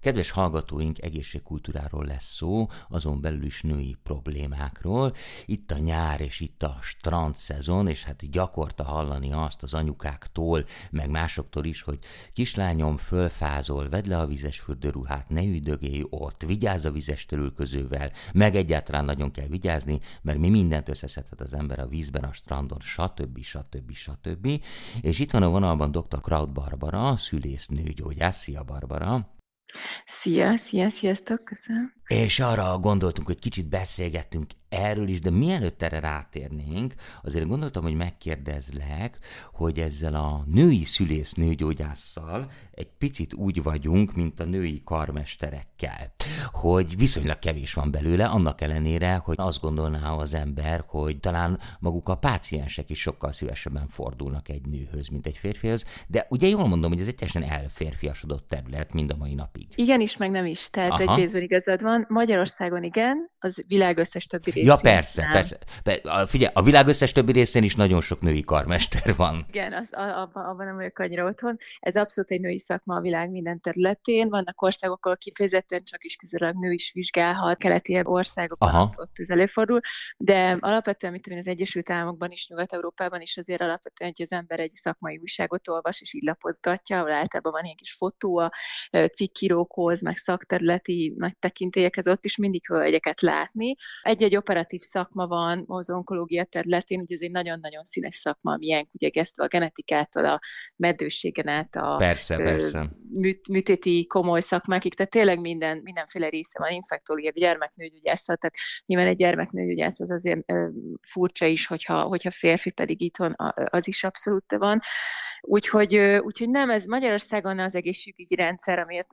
Kedves hallgatóink, egészségkultúráról lesz szó, azon belül is női problémákról. Itt a nyár és itt a strand szezon, és hát gyakorta hallani azt az anyukáktól, meg másoktól is, hogy kislányom, fölfázol, vedd le a vizes fürdőruhát, ne üldögélj ott, vigyázz a vizes törülközővel, meg egyáltalán nagyon kell vigyázni, mert mi mindent összeszedhet az ember a vízben, a strandon, stb. Stb. Stb. És itt van a vonalban Dr. Krauth Barbara, szülésznőgyógyász. Szia, Barbara! Szia, sziasztok, köszönöm. És arra gondoltunk, hogy kicsit beszélgettünk erről is, de mielőtt erre rátérnénk, azért gondoltam, hogy megkérdezlek, hogy ezzel a női szülésznőgyógyásszal egy picit úgy vagyunk, mint a női karmesterekkel, hogy viszonylag kevés van belőle, annak ellenére, hogy azt gondolná az ember, hogy talán maguk a páciensek is sokkal szívesebben fordulnak egy nőhöz, mint egy férfihoz, de ugye jól mondom, hogy ez egy teljesen elférfiasodott terület mind a mai napig. Igen is, meg nem is, tehát Aha. Egy részben igazad van. Magyarországon igen, az világ összes többi részén. Ja, persze. Figyelj, a világ összes többi részén is nagyon sok női karmester van. Igen, abban nem vagyok annyira otthon. Ez abszolút egy női szakma a világ minden területén. Vannak országok, ahol kifejezetten csak is kizárólag nő is vizsgálhat, keleti országokban ott ez előfordul, de alapvetően, mint az Egyesült Államokban is, Nyugat-Európában is azért alapvetően, hogy az ember egy szakmai újságot olvas, és így lapozgatja, ahol általában van ilyen kis fotó a cikkírókhoz, meg szakterületi nagy tekintélyekhez, ott is mindig hölgyeket látni. Egy operatív szakma van az onkológia területén, ugye ez egy nagyon-nagyon színes szakma, milyen ugye kezdve a genetikától, a meddőségen át a műtéti komoly szakmákig, tehát tényleg mindenféle része van, infektológia, gyermeknőgyógyászat, tehát nyilván egy gyermeknőgyógyász az azért furcsa is, hogyha férfi, pedig itthon az is abszolút van. Úgyhogy nem, ez Magyarországon az egészségügyi rendszer, amiért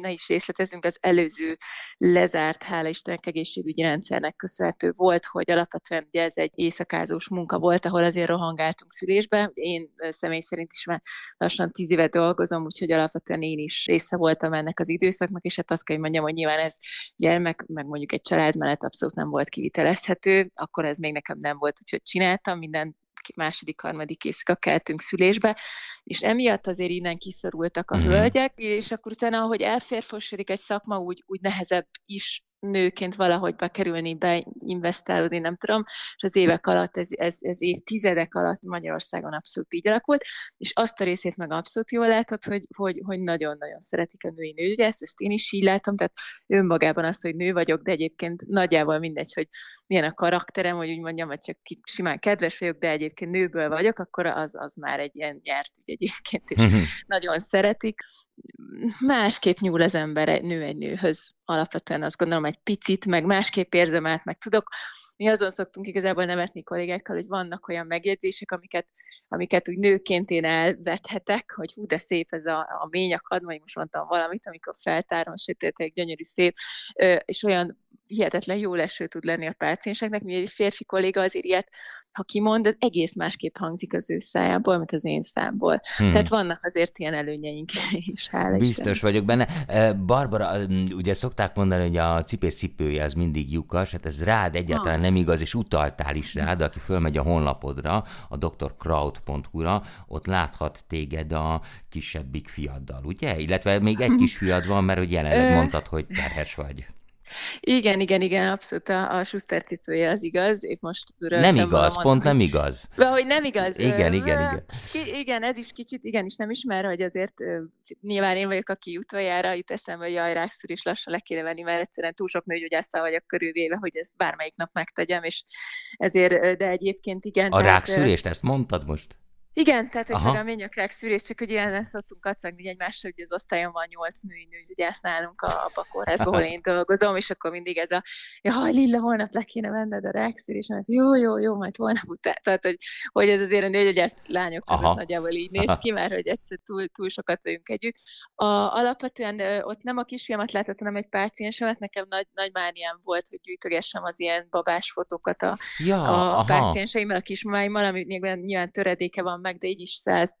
ne is részletezünk, az előző lezárt, hála Istennek, egészségügyi rendszernek köszönhető volt, hogy alapvetően ugye ez egy éjszakázós munka volt, ahol azért rohangáltunk szülésbe. Én személy szerint is már lassan 10 éve dolgozom, úgyhogy alapvetően én is része voltam ennek az időszaknak, és hát azt kell, hogy mondjam, hogy nyilván ez gyermek, meg mondjuk egy család mellett abszolút nem volt kivitelezhető, akkor ez még nekem nem volt, úgyhogy csináltam minden második, harmadik éjszaka keltünk szülésbe, és emiatt azért innen kiszorultak a hölgyek, és akkor utána, ahogy elférfosodik egy szakma, úgy nehezebb is nőként valahogy bekerülni, beinvestálódni, nem tudom, és az évek alatt, ez évtizedek alatt Magyarországon abszolút így alakult, és azt a részét meg abszolút jól látod, hogy nagyon-nagyon szeretik a női nőgyógyászt, ezt én is így látom, tehát önmagában azt, hogy nő vagyok, de egyébként nagyjából mindegy, hogy milyen a karakterem, hogy úgy mondjam, hogy csak simán kedves vagyok, de egyébként nőből vagyok, akkor az már egy ilyen nyertügy egyébként, és nagyon szeretik. Másképp nyúl az ember egy nőhöz. Alapvetően azt gondolom egy picit, meg másképp érzem át, meg tudok. Mi azon szoktunk igazából nevetni kollégákkal, hogy vannak olyan megjegyzések, amiket úgy nőként én elvethetek, hogy hú, de szép ez a ményakad, vagy most mondtam valamit, amikor feltárom, sötétek, gyönyörű, szép, és olyan hihetetlen jól eső tud lenni a pácienseknek, mi egy férfi kolléga azért ilyet, ha kimond, az egész másképp hangzik az ő szájából, mint az én számból. Tehát vannak azért ilyen előnyeink is. Biztos vagyok benne. Barbara, ugye szokták mondani, hogy a cipés cipője az mindig lyukas, hát ez rád egyáltalán nem igaz, és utaltál is rád, aki fölmegy a honlapodra, a drkrauth.hu-ra, ott láthat téged a kisebbik fiaddal, ugye? Illetve még egy kis fiad van, mert hogy jelenleg mondtad, hogy terhes vagy. Igen, abszolút a Schuster cipője az igaz, épp most nem igaz, pont nem igaz. Hogy nem igaz. Igen. Igen, ez is kicsit, igenis nem ismer, hogy azért nyilván én vagyok, aki utoljára jut eszembe, hogy jaj, rákszúr is lassan le kéne venni, mert egyszerűen túl sok nőgyógyásszal vagyok körülvéve, hogy ezt bármelyik nap megtegyem, és ezért, de egyébként igen. A rákszűrést, ezt mondtad most? Igen, tehát hogy a ményakrák szűrés, csak hogy ilyen szoktunk kacagni egymásra, hogy az osztályon van 8 női nőgyógyász nálunk abba a kórházban, ahol én dolgozom, és akkor mindig ez a jaj, Lilla, holnap le kéne venned a rákszűrés, mert jó, majd holnap után. Tehát, hogy ez azért a nőgyógyász lányok között nagyjából így néz ki, mert hogy egyszer túl sokat vagyunk együtt. Alapvetően ott nem a kisfiamat látható, hanem egy páciensemet, nekem nagy mániám volt, hogy gyűjtögessem az ilyen babás fotókat a pácienseimmel, a kismamáimmal, amiknek nyilván töredéke van meg, de így is 100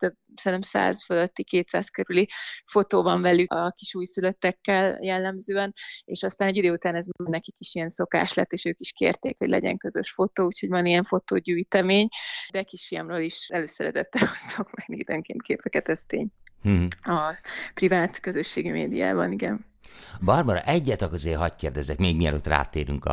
fölötti, 200 körüli fotó van velük a kis újszülöttekkel jellemzően, és aztán egy idő után ez nekik is ilyen szokás lett, és ők is kérték, hogy legyen közös fotó, úgyhogy van ilyen fotógyűjtemény, de kisfiamról is előszeretettel hoztak meg időnként képeket, ez tény. A privát közösségi médiában, igen. Barbara, azért hadd kérdezzek, még mielőtt rátérünk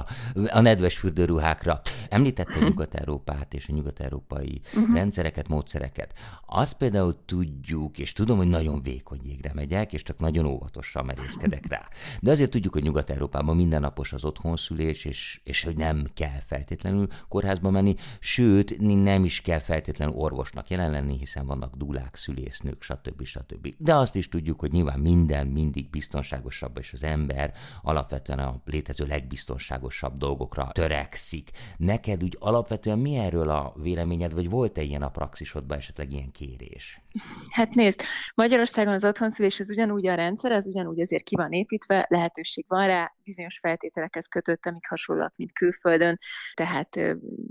a nedves fürdőruhákra. Említette Nyugat-Európát és a nyugat-európai rendszereket, módszereket. Azt például tudjuk, és tudom, hogy nagyon vékony jégre megyek, és csak nagyon óvatosan merészkedek rá. De azért tudjuk, hogy Nyugat-Európában mindennapos az otthonszülés, és hogy nem kell feltétlenül kórházba menni, sőt, nem is kell feltétlenül orvosnak jelen lenni, hiszen vannak dúlák, szülésznők, stb. Stb. De azt is tudjuk, hogy nyilván minden mindig biztonságosabb, és az ember alapvetően a létező legbiztonságosabb dolgokra törekszik. Neked úgy alapvetően mi erről a véleményed, vagy volt-e ilyen a praxisodban esetleg ilyen kérés? Hát nézd, Magyarországon az otthonszülés az ugyanúgy a rendszer, az ugyanúgy azért ki van építve, lehetőség van rá, bizonyos feltételekhez kötött, amik hasonlóak, mint külföldön, tehát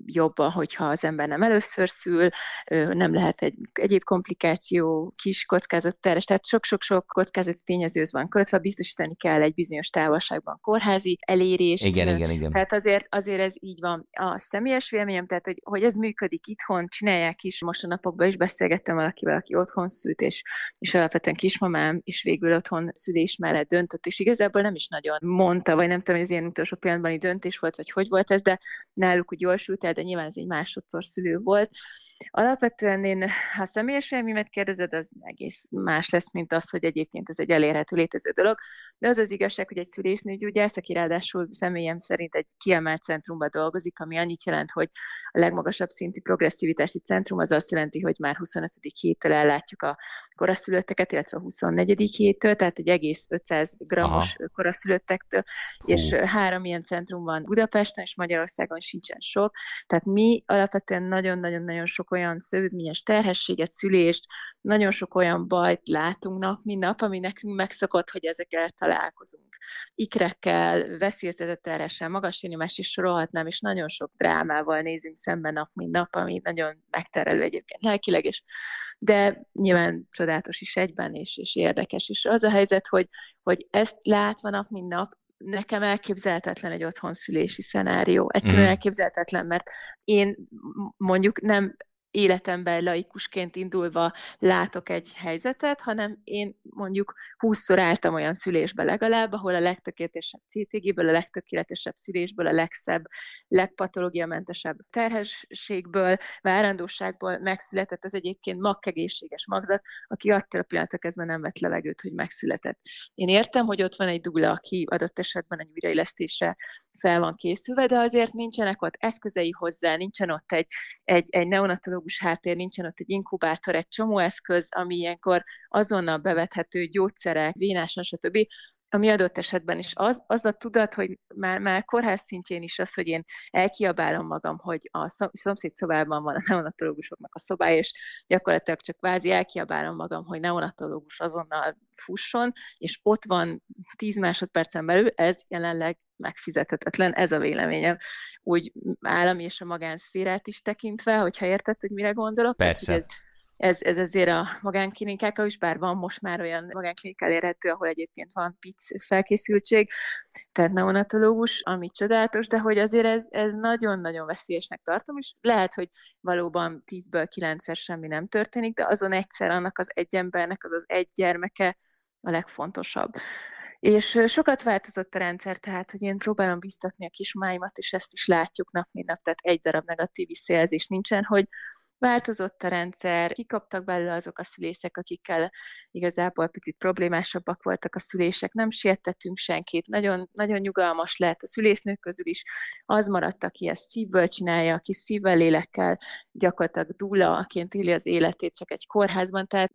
jobb, hogyha az ember nem először szül, nem lehet egyéb komplikáció, kis kockázatterhes, tehát sok-sok-sok kockázati tényezőz van kötve, biztosítani kell egy bizonyos távolságban kórházi elérést. Igen. Tehát azért ez így van. A személyes véleményem, tehát hogy ez működik itthon, csinálják is, most a napokban is beszélgettem valakivel, aki otthon szült, és alapvetően kismamám is végül otthon szülés mellett döntött, és igazából nem is nagyon mondta, vagy nem tudom, ez ilyen utolsó pillanatban döntés volt, vagy hogy volt ez, de náluk úgy jól sült el, de nyilván ez egy másodszor szülő volt. Alapvetően én, ha személyes véleményemet kérdezed, az egész más lesz, mint az, hogy egyébként ez egy elérhető létező dolog, de az az igazság, hogy egy szülésznőgyógyász, aki ráadásul személyem szerint egy kiemelt centrumban dolgozik, ami annyit jelent, hogy a legmagasabb szintű progresszivitási centrum, az azt jelenti, hogy már 25. héttől ellátjuk a koraszülötteket, illetve a 24. héttől, tehát egy egész 500 g-os koraszülöttektől, és 3 ilyen centrum van Budapesten, és Magyarországon sincsen sok, tehát mi alapvetően nagyon-nagyon-nagyon sok olyan szövődményes terhességet, szülést, nagyon sok olyan bajt látunk nap, mint nap, ami nekünk megszokott, hogy ezekkel találkozunk. Ikrekkel, veszélyeztetett terhessel, magas vénimás is sorolhatnám, és nagyon sok drámával nézünk szemben nap, mint nap, ami nagyon megterelő egyébként lelkileg is, de nyilván csodálatos is egyben, és érdekes is. Az a helyzet, hogy ezt látva nap, mint nap, nekem elképzelhetetlen egy otthonszülési szenárió. Egyszerűen elképzelhetetlen, mert én mondjuk nem életemben laikusként indulva látok egy helyzetet, hanem én mondjuk 20-szor álltam olyan szülésbe legalább, ahol a legtökéletesebb CTG-ből, a legtökéletesebb szülésből, a legszebb, legpatológiamentesebb terhességből, várandóságból megszületett az egyébként makkegészséges magzat, aki attól a pillanatok kezdve nem vett levegőt, hogy megszületett. Én értem, hogy ott van egy dugla, aki adott esetben egy újraélesztésre fel van készülve, de azért nincsenek ott eszközei hozzá, nincsen ott egy neonatológus háttér, nincsen ott egy inkubátor, egy csomó eszköz, ami ilyenkor azonnal bevethető gyógyszerek, vénásan, stb., ami adott esetben is az a tudat, hogy már kórház szintjén is az, hogy én elkiabálom magam, hogy a szomszéd szobában van a neonatológusoknak a szobája, és gyakorlatilag csak kvázi elkiabálom magam, hogy neonatológus azonnal fusson, és ott van 10 másodpercen belül, ez jelenleg megfizethetetlen, ez a véleményem. Úgy állami és a magánszférát is tekintve, hogyha érted, hogy mire gondolok. Persze. Ez azért a magánklinikákkal is, bár van most már olyan magánklinika elérhető, ahol egyébként van PIC felkészültség, tehát neonatológus, ami csodálatos, de hogy azért ez nagyon-nagyon veszélyesnek tartom, és lehet, hogy valóban 10-ből 9-szer semmi nem történik, de azon egyszer annak az egy embernek, az egy gyermeke a legfontosabb. És sokat változott a rendszer, tehát, hogy én próbálom biztatni a kismáimat, és ezt is látjuk nap, mint nap, tehát egy darab negatív visszajelzés nincsen, hogy változott a rendszer, kikaptak belőle azok a szülészek, akikkel igazából picit problémásabbak voltak a szülések, nem sietettünk senkit, nagyon, nagyon nyugalmas lett a szülésznők közül is, az maradt, aki ezt szívből csinálja, aki szívvel, lélekkel, gyakorlatilag dúlaként éli az életét csak egy kórházban, tehát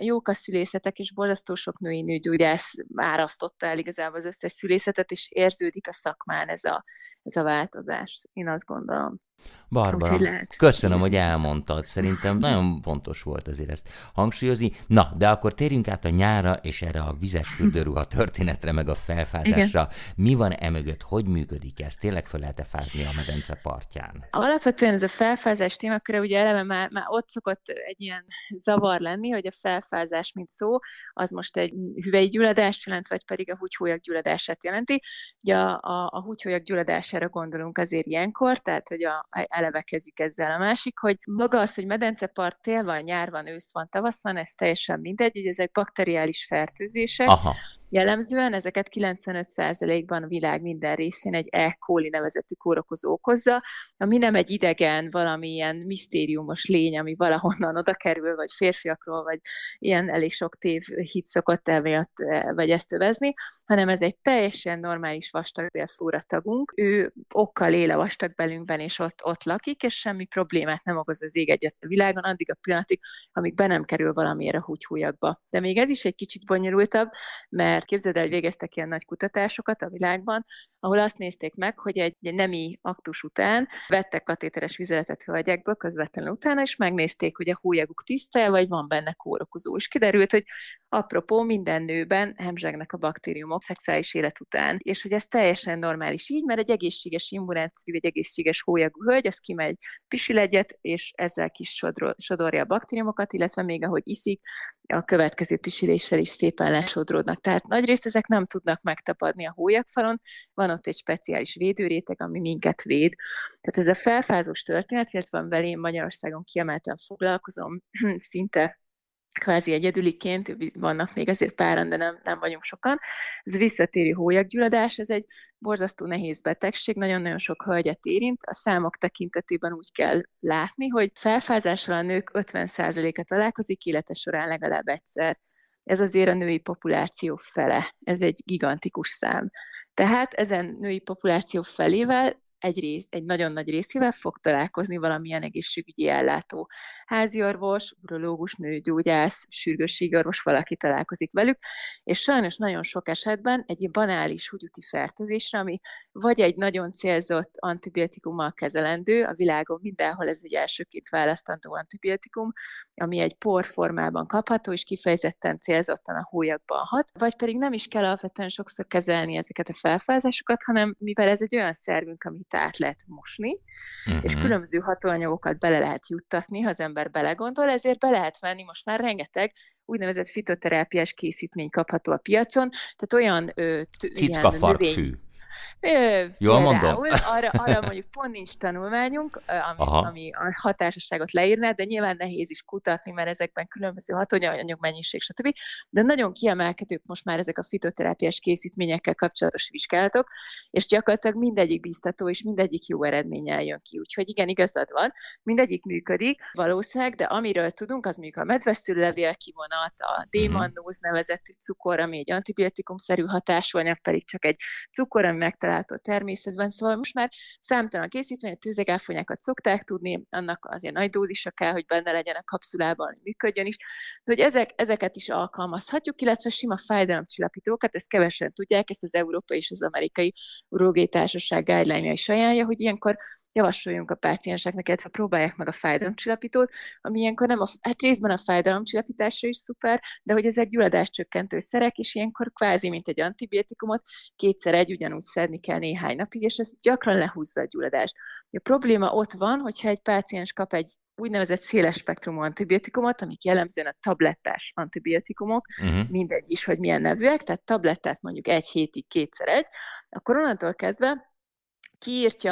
jók a szülészetek, és borzasztó sok női nőgyógyász árasztotta el igazából az összes szülészetet, és érződik a szakmán ez a változás, én azt gondolom. Barbara, köszönöm, hogy elmondtad. Szerintem nagyon fontos volt azért ezt hangsúlyozni. Na, de akkor térjünk át a nyárra, és erre a vizes fürdőruha történetre, meg a felfázásra. Igen. Mi van emögött? Hogy működik ez? Tényleg fel lehet-e fázni a medence partján? Alapvetően ez a felfázás témakörre ugye eleve már ott szokott egy ilyen zavar lenni, hogy a felfázás, mint szó, az most egy hüvely gyulladást jelent, vagy pedig a húgyhólyag gyulladását jelenti. Ugye a húgyhólyag gyulladására gondolunk azért ilyenkor, tehát hogy eleve kezdjük ezzel. A másik, hogy maga az, hogy medencepart tél van, nyár van, ősz van, tavasz van, ez teljesen mindegy, hogy ezek bakteriális fertőzések. Aha. Jellemzően ezeket 95%-ban a világ minden részén egy E. coli nevezetű kórokozó okozza, ami nem egy idegen, valamilyen misztériumos lény, ami valahonnan oda kerül, vagy férfiakról, vagy ilyen elég sok tév hit szokott elmiatt, vagy ezt övezni, hanem ez egy teljesen normális vastagbélflóratagunk. Ő okkal él a vastagbelünkben, és ott lakik, és semmi problémát nem okoz az ég egyet a világon, addig a pillanatig, amíg be nem kerül valamiért a húgyhúlyakba. De még ez is egy kicsit bonyolultabb, mert képzeld el, hogy végeztek ilyen nagy kutatásokat a világban, ahol azt nézték meg, hogy egy nemi aktus után vettek katéteres vizeletet hölgyekből közvetlenül utána, és megnézték, hogy a hólyaguk tiszta, vagy van benne kórokozó. És kiderült, hogy apropó, minden nőben hemzsegnek a baktériumok szexuális élet után. És hogy ez teljesen normális így, mert egy egészséges immunrendszerű, egy egészséges hólyagú hölgy, ez kimegy, pisil egyet, és ezzel kisodorja a baktériumokat, illetve még ahogy iszik, a következő pisiléssel is szépen lesodródnak. Tehát nagyrészt ezek nem tudnak megtapadni a hólyagfalon, van ott egy speciális védőréteg, ami minket véd. Tehát ez a felfázós történet, illetve amivel én Magyarországon kiemelten foglalkozom, szinte kvázi egyedüliként, vannak még azért páran, de nem vagyunk sokan. Ez visszatérő hólyaggyulladás, ez egy borzasztó nehéz betegség, nagyon-nagyon sok hölgyet érint. A számok tekintetében úgy kell látni, hogy felfázással a nők 50%-a találkozik élete során legalább egyszer. Ez azért a női populáció fele. Ez egy gigantikus szám. Tehát ezen női populáció felével egy nagyon nagy részével fog találkozni valamilyen egészségügyi ellátó. Háziorvos, urológus, nőgyógyász, sürgősségorvos, valaki találkozik velük, és sajnos nagyon sok esetben egy banális húgyúti fertőzésre, ami vagy egy nagyon célzott antibiotikummal kezelendő, a világon mindenhol ez egy elsőként választandó antibiotikum, ami egy por formában kapható, és kifejezetten célzottan a hólyagban hat, vagy pedig nem is kell alapvetően sokszor kezelni ezeket a felfázásokat, hanem mivel ez egy olyan szervünk, amit át lehet mosni, és különböző hatóanyagokat bele lehet juttatni, ha az ember belegondol, ezért be lehet venni most már rengeteg úgynevezett fitoterápiás készítmény kapható a piacon, tehát olyan cickafarkfű. Jól mondom? Arra mondjuk pont nincs tanulmányunk, ami a hatásosságot leírná, de nyilván nehéz is kutatni, mert ezekben különböző hatóanyag mennyiség, stb. De nagyon kiemelkedők most már ezek a fitoterápiás készítményekkel kapcsolatos vizsgálatok, és gyakorlatilag mindegyik biztató, és mindegyik jó eredménnyel jön ki. Úgyhogy igen, igazad van, mindegyik működik, valószínűleg, de amiről tudunk, az mondjuk a medveszülőlevél kivonat, a démannóz nevezetű cukor, ami egy antibiotikumszerű hatású anyag, pedig csak egy cukor, ami megtalálható természetben, szóval most már számtalan készítmény, a tűzegáfonyákat szokták tudni, annak azért nagy dózisa kell, hogy benne legyen a kapszulában, hogy működjön is, de hogy ezeket is alkalmazhatjuk, illetve sima fájdalomcsillapítókat, ezt kevesen tudják, ezt az Európai és az Amerikai Urológiai Társaság guideline-ja is ajánlja, hogy ilyenkor javasoljunk a pácienseknek, illetve próbálják meg a fájdalomcsillapítót, ami ilyenkor nem részben a fájdalomcsillapításra is szuper, de hogy ezek gyulladáscsökkentő szerek, és ilyenkor kvázi, mint egy antibiotikumot, kétszer egy ugyanúgy szedni kell néhány napig, és ez gyakran lehúzza a gyulladást. A probléma ott van, hogyha egy páciens kap egy úgynevezett széles spektrumú antibiotikumot, amik jellemzően a tablettás antibiotikumok, mindegy is, hogy milyen nevűek, tehát tablettát mondjuk egy hétig kétszer egy, akkor onnantól kezdve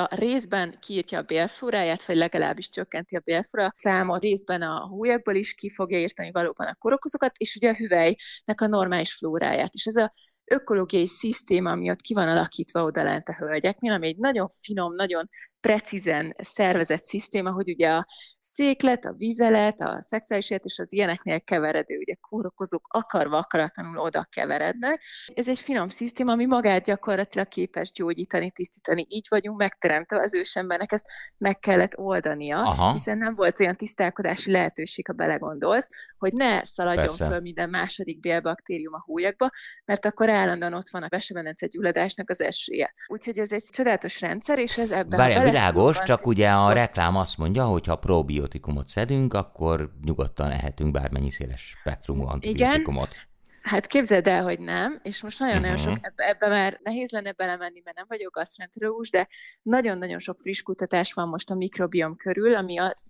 részben kiírtja a bélflóráját, vagy legalábbis csökkenti a bélflóra számot, részben a hólyagból is ki fogja írtani valóban a kórokozókat, és ugye a hüvelynek a normális flóráját. És ez az ökológiai szisztéma, ami ott ki van alakítva odalent a hölgyeknél, ami egy nagyon finom, nagyon precízen szervezett szisztéma, hogy ugye a széklet, a vizelet, a szexuális élet és az ilyeneknél keveredő, ugye kórokozók akaratlanul oda keverednek. Ez egy finom szisztéma, ami magát gyakorlatilag képes gyógyítani, tisztítani. Így vagyunk megteremtve, az ősembernek ezt meg kellett oldania, hiszen nem volt olyan tisztálkodási lehetőség, ha belegondolsz, hogy ne szaladjon föl minden második bélbaktérium a hólyagba, mert akkor állandóan ott van a vesemedence gyulladásnak az esélye. Úgyhogy ez egy csodálatos rendszer, és ez ebben világos, csak ugye a reklám azt mondja, hogy ha probiotikumot szedünk, akkor nyugodtan lehetünk bármennyi széles spektrumú antibiotikumot. Igen. Hát képzeld el, hogy nem, és most nagyon-nagyon sok, ebbe már nehéz lenne belemenni, mert nem vagyok gasztroenterológus, de nagyon-nagyon sok friss kutatás van most a mikrobiom körül, ami az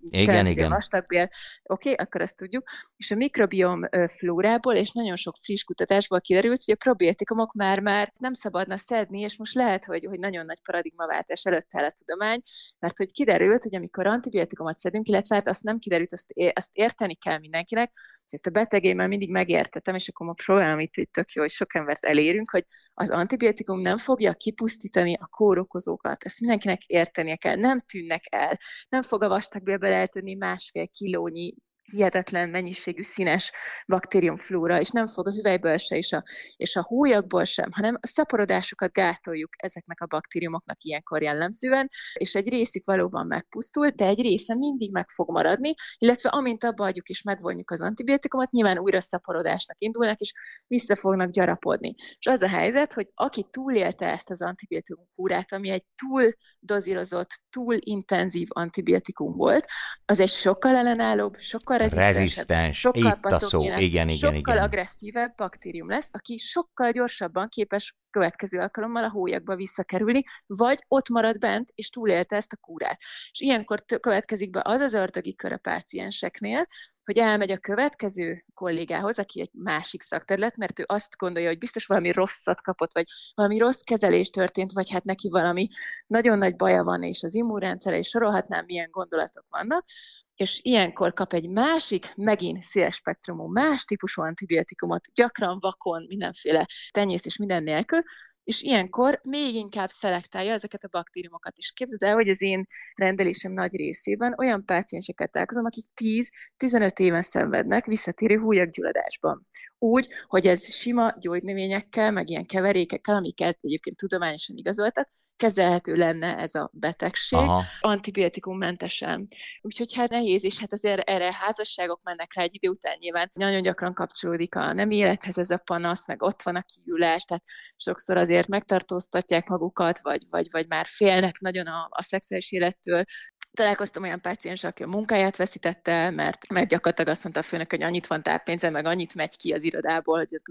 vastagbél, oké, akkor ezt tudjuk, és a mikrobiom flórából, és nagyon sok friss kutatásból kiderült, hogy a probiotikumok már nem szabadna szedni, és most lehet, hogy nagyon nagy paradigmaváltás előtt áll a tudomány, mert hogy kiderült, hogy amikor antibiotikumot szedünk, illetve hát azt nem kiderült, azt érteni kell mindenkinek, és ezt a betegeimmel mindig megértettem, és akkor program, itt tök jó, hogy sok embert elérünk, hogy az antibiotikum nem fogja kipusztítani a kórokozókat. Ezt mindenkinek értenie kell. Nem tűnnek el. Nem fog a vastagbélből eltűnni 1,5 kilónyi hihetetlen mennyiségű színes baktériumflóra, és nem fog a hüvelyből se, és a hólyagból sem, hanem a szaporodásukat gátoljuk ezeknek a baktériumoknak ilyenkor jellemzően, és egy részük valóban megpusztul, de egy része mindig meg fog maradni, illetve amint abba adjuk és megvonjuk az antibiotikumot, nyilván újra szaporodásnak indulnak, és vissza fognak gyarapodni. És az a helyzet, hogy aki túlélte ezt az antibiotikum kúrát, ami egy túl dozírozott, túl intenzív antibiotikum volt, az egy sokkal ellenállóbb, sokkal rezisztens, itt a szó, igen. Sokkal agresszívebb baktérium lesz, aki sokkal gyorsabban képes következő alkalommal a hólyagba visszakerülni, vagy ott marad bent, és túlélte ezt a kúrát. És ilyenkor következik be az ördögi kör a pácienseknél, hogy elmegy a következő kollégához, aki egy másik szakterület, mert ő azt gondolja, hogy biztos valami rosszat kapott, vagy valami rossz kezelés történt, vagy hát neki valami nagyon nagy baja van, és az immunrendszere, és sorolhatnám, milyen gondolatok vannak, és ilyenkor kap egy másik, megint széles spektrumú, más típusú antibiotikumot, gyakran vakon, mindenféle tenyészt és minden nélkül, és ilyenkor még inkább szelektálja ezeket a baktériumokat is. Képzeld el, hogy az én rendelésem nagy részében olyan pácienseket találkozom, akik 10-15 éven szenvednek visszatérő hólyaggyulladásban. Úgy, hogy ez sima gyógynövényekkel, meg ilyen keverékekkel, amiket egyébként tudományosan igazoltak, kezelhető lenne ez a betegség, antibiotikummentesen. Úgyhogy hát nehéz, és hát azért erre házasságok mennek rá egy idő után, nyilván nagyon gyakran kapcsolódik a nem élethez ez a panasz, meg ott van a kiülés, tehát sokszor azért megtartóztatják magukat, vagy már félnek nagyon a szexuális élettől. Találkoztam olyan pácienssel, aki a munkáját veszítette, mert gyakorlatilag azt mondta a főnök, hogy annyit van tárpénze, meg annyit megy ki az irodából, hogy ez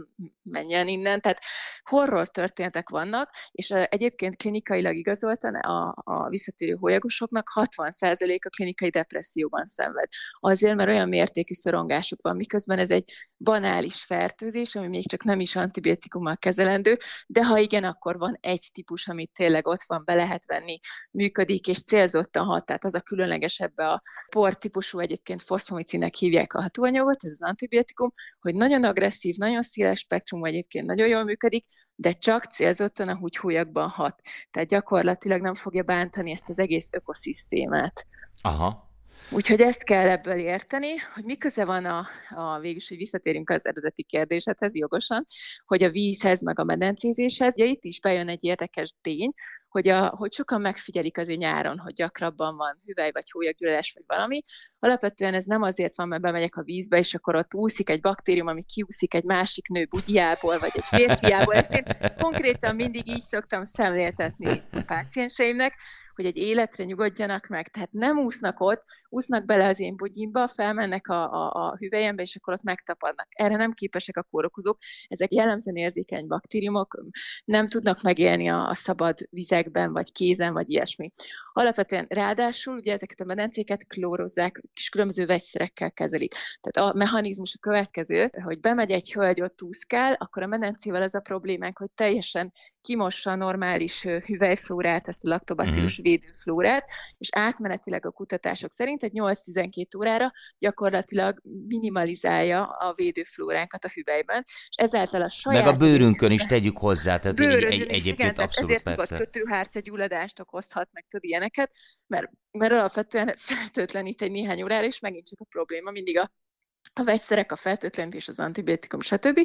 menjen innen. Tehát horror történetek vannak, és egyébként klinikailag igazoltan a visszatérő hólyagosoknak 60% a klinikai depresszióban szenved. Azért, mert olyan mértékű szorongásuk van, miközben ez egy banális fertőzés, ami még csak nem is antibiotikummal kezelendő, de ha igen, akkor van egy típus, amit tényleg ott van, be lehet venni, működik, és célzottan hat. Tehát az a különleges ebbe a por típusú, egyébként foszfomicinnek hívják a hatóanyagot, ez az antibiotikum, hogy nagyon agresszív, nagyon széles spektrum, egyébként nagyon jól működik, de csak célzottan a húgyhólyagban hat. Tehát gyakorlatilag nem fogja bántani ezt az egész ökoszisztémát. Aha. Úgyhogy ezt kell ebből érteni, hogy mi köze van végülis, hogy visszatérünk az eredeti kérdésedhez jogosan, hogy a vízhez, meg a medencézéshez. Ugye itt is bejön egy érdekes tény, hogy sokan megfigyelik azért nyáron, hogy gyakrabban van hüvely vagy hólyaggyulladás vagy valami. Alapvetően ez nem azért van, mert bemegyek a vízbe, és akkor ott úszik egy baktérium, ami kiúszik egy másik nő bugyjából, vagy egy férfiából. Ezt én konkrétan mindig így szoktam szemléltetni a pácienseimnek, hogy egy életre nyugodjanak meg, tehát nem úsznak ott, úsznak bele az én bugyimba, felmennek a hüvelyembe, és akkor ott megtapadnak. Erre nem képesek a kórokozók, ezek jellemzően érzékeny baktériumok, nem tudnak megélni a szabad vizekben, vagy kézen, vagy ilyesmi. Alapvetően ráadásul ugye ezeket a medencéket klórozzák, és különböző vegyszerekkel kezelik. Tehát a mechanizmus a következő, hogy bemegy egy hölgy, ott úszkál, akkor a medencével az a problémánk, hogy teljesen kimossa a normális hüvelyflórát, ezt a laktobacillus védőflórát, és átmenetileg a kutatások szerint egy 8-12 órára gyakorlatilag minimalizálja a védőflóránkat a hüvelyben, és ezáltal a saját... Meg a bőrünkön is tegyük hozzá, tehát bőrödön, egyébként igen, abszolút ezért persze. Ezért kötőhártya gyulladást okozhat, meg tud ilyeneket, mert alapvetően fertőtlenít egy néhány órára, és megint csak a probléma mindig a vegyszerek, a fertőtlenítés, az antibiotikum, stb.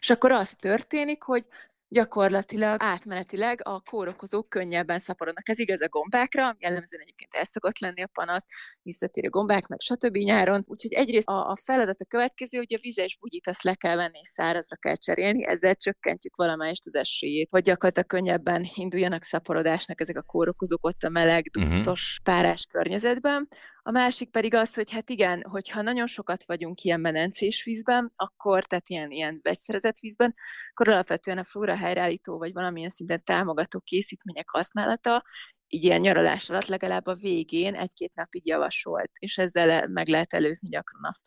És akkor az történik, hogy gyakorlatilag átmenetileg a kórokozók könnyebben szaporodnak. Ez igaz a gombákra, jellemzően egyébként el szokott lenni a panasz, visszatérő gombák, meg stb. Nyáron. Úgyhogy egyrészt a feladat a következő, hogy a vizes bugyit azt le kell venni, szárazra kell cserélni, ezzel csökkentjük valamelyest az esélyét, hogy gyakorlatilag könnyebben induljanak szaporodásnak ezek a kórokozók ott a meleg, dusztos, párás környezetben. A másik pedig az, hogy hát igen, hogyha nagyon sokat vagyunk ilyen medencés vízben, akkor, tehát ilyen vegyszerezett vízben, akkor alapvetően a flóra helyreállító vagy valamilyen szinten támogató készítmények használata, így ilyen nyaralás alatt legalább a végén 1-2 napig javasolt, és ezzel meg lehet előzni gyakran azt,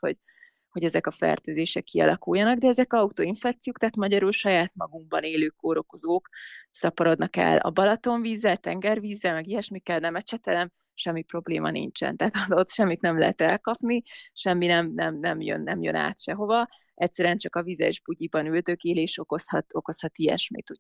hogy ezek a fertőzések kialakuljanak, de ezek autoinfekciók, tehát magyarul saját magunkban élő kórokozók szaporodnak el a Balatonvízzel, tengervízzel, meg ilyesmikkel, nem ecsetelem, semmi probléma nincsen, tehát ott semmit nem lehet elkapni, semmi nem jön át sehova, egyszerűen csak a vizes bugyiban üldögélés okozhat ilyesmit,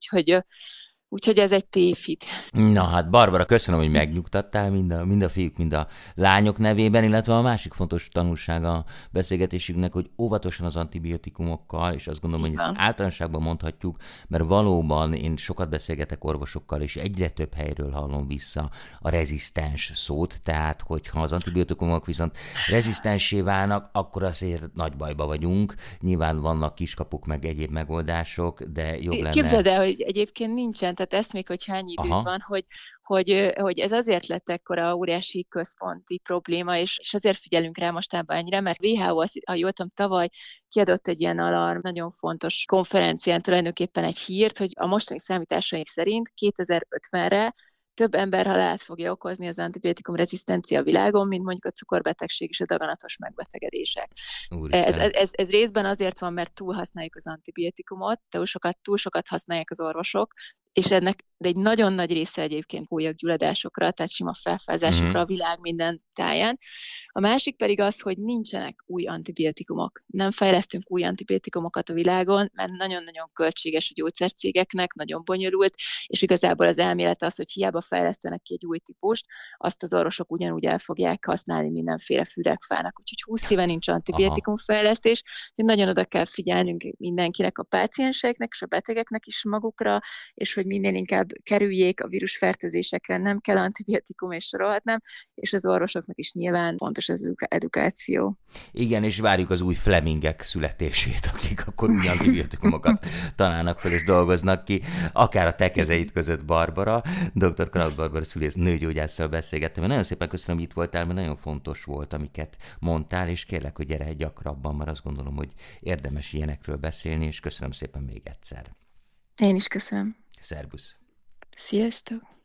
úgyhogy ez egy tévhit. Na hát, Barbara, köszönöm, hogy megnyugtattál mind a fiúk, mind a lányok nevében, illetve a másik fontos tanulsága a beszélgetésünknek, hogy óvatosan az antibiotikumokkal, és azt gondolom, hogy ezt általánosságban mondhatjuk, mert valóban én sokat beszélgetek orvosokkal, és egyre több helyről hallom vissza a rezisztens szót, tehát hogyha az antibiotikumok viszont rezisztenssé válnak, akkor azért nagy bajba vagyunk. Nyilván vannak kiskapuk, meg egyéb megoldások, de jobb lenne. Képzeld el, hogy egyébként nincsen. Tehát ezt még, hogy hány időd van, hogy ez azért lett ekkora óriási központi probléma, és azért figyelünk rá mostában ennyire, mert WHO, ha jól tudom, tavaly kiadott egy ilyen alarm, nagyon fontos konferencián tulajdonképpen egy hírt, hogy a mostani számításaink szerint 2050-re több emberhalált fogja okozni az antibiotikum rezisztencia a világon, mint mondjuk a cukorbetegség és a daganatos megbetegedések. Ez részben azért van, mert túlhasználjuk az antibiotikumot, túl sokat használják az orvosok, és ennek egy nagyon nagy része egyébként hólyaggyulladásokra, tehát sima felfázásokra a világ minden táján. A másik pedig az, hogy nincsenek új antibiotikumok. Nem fejlesztünk új antibiotikumokat a világon, mert nagyon-nagyon költséges a gyógyszercégeknek, nagyon bonyolult, és igazából az elmélet az, hogy hiába fejlesztenek ki egy új típust, azt az orvosok ugyanúgy el fogják használni mindenféle füregfának. Úgyhogy 20 éve nincs antibiotikumfejlesztés, nagyon oda kell figyelnünk mindenkinek, a pácienseknek és a betegeknek is magukra, és hogy minél inkább kerüljék a vírusfertőzésekre, nem kell antibiotikum, és sorolhatnám, és az orvosoknak is nyilván fontos az edukáció. Igen, és várjuk az új Flemingek születését, akik akkor új antibiotikumokat találnak fel és dolgoznak ki, akár a te kezeid között, Barbara. Dr. Krauth Barbara szülész nőgyógyásszal beszélgettem. Nagyon szépen köszönöm, hogy itt voltál, mert nagyon fontos volt, amiket mondtál, és kérlek, hogy gyere gyakrabban, mert azt gondolom, hogy érdemes ilyenekről beszélni, és köszönöm szépen még egyszer. Én is köszönöm. Szervusz! Sziasztok!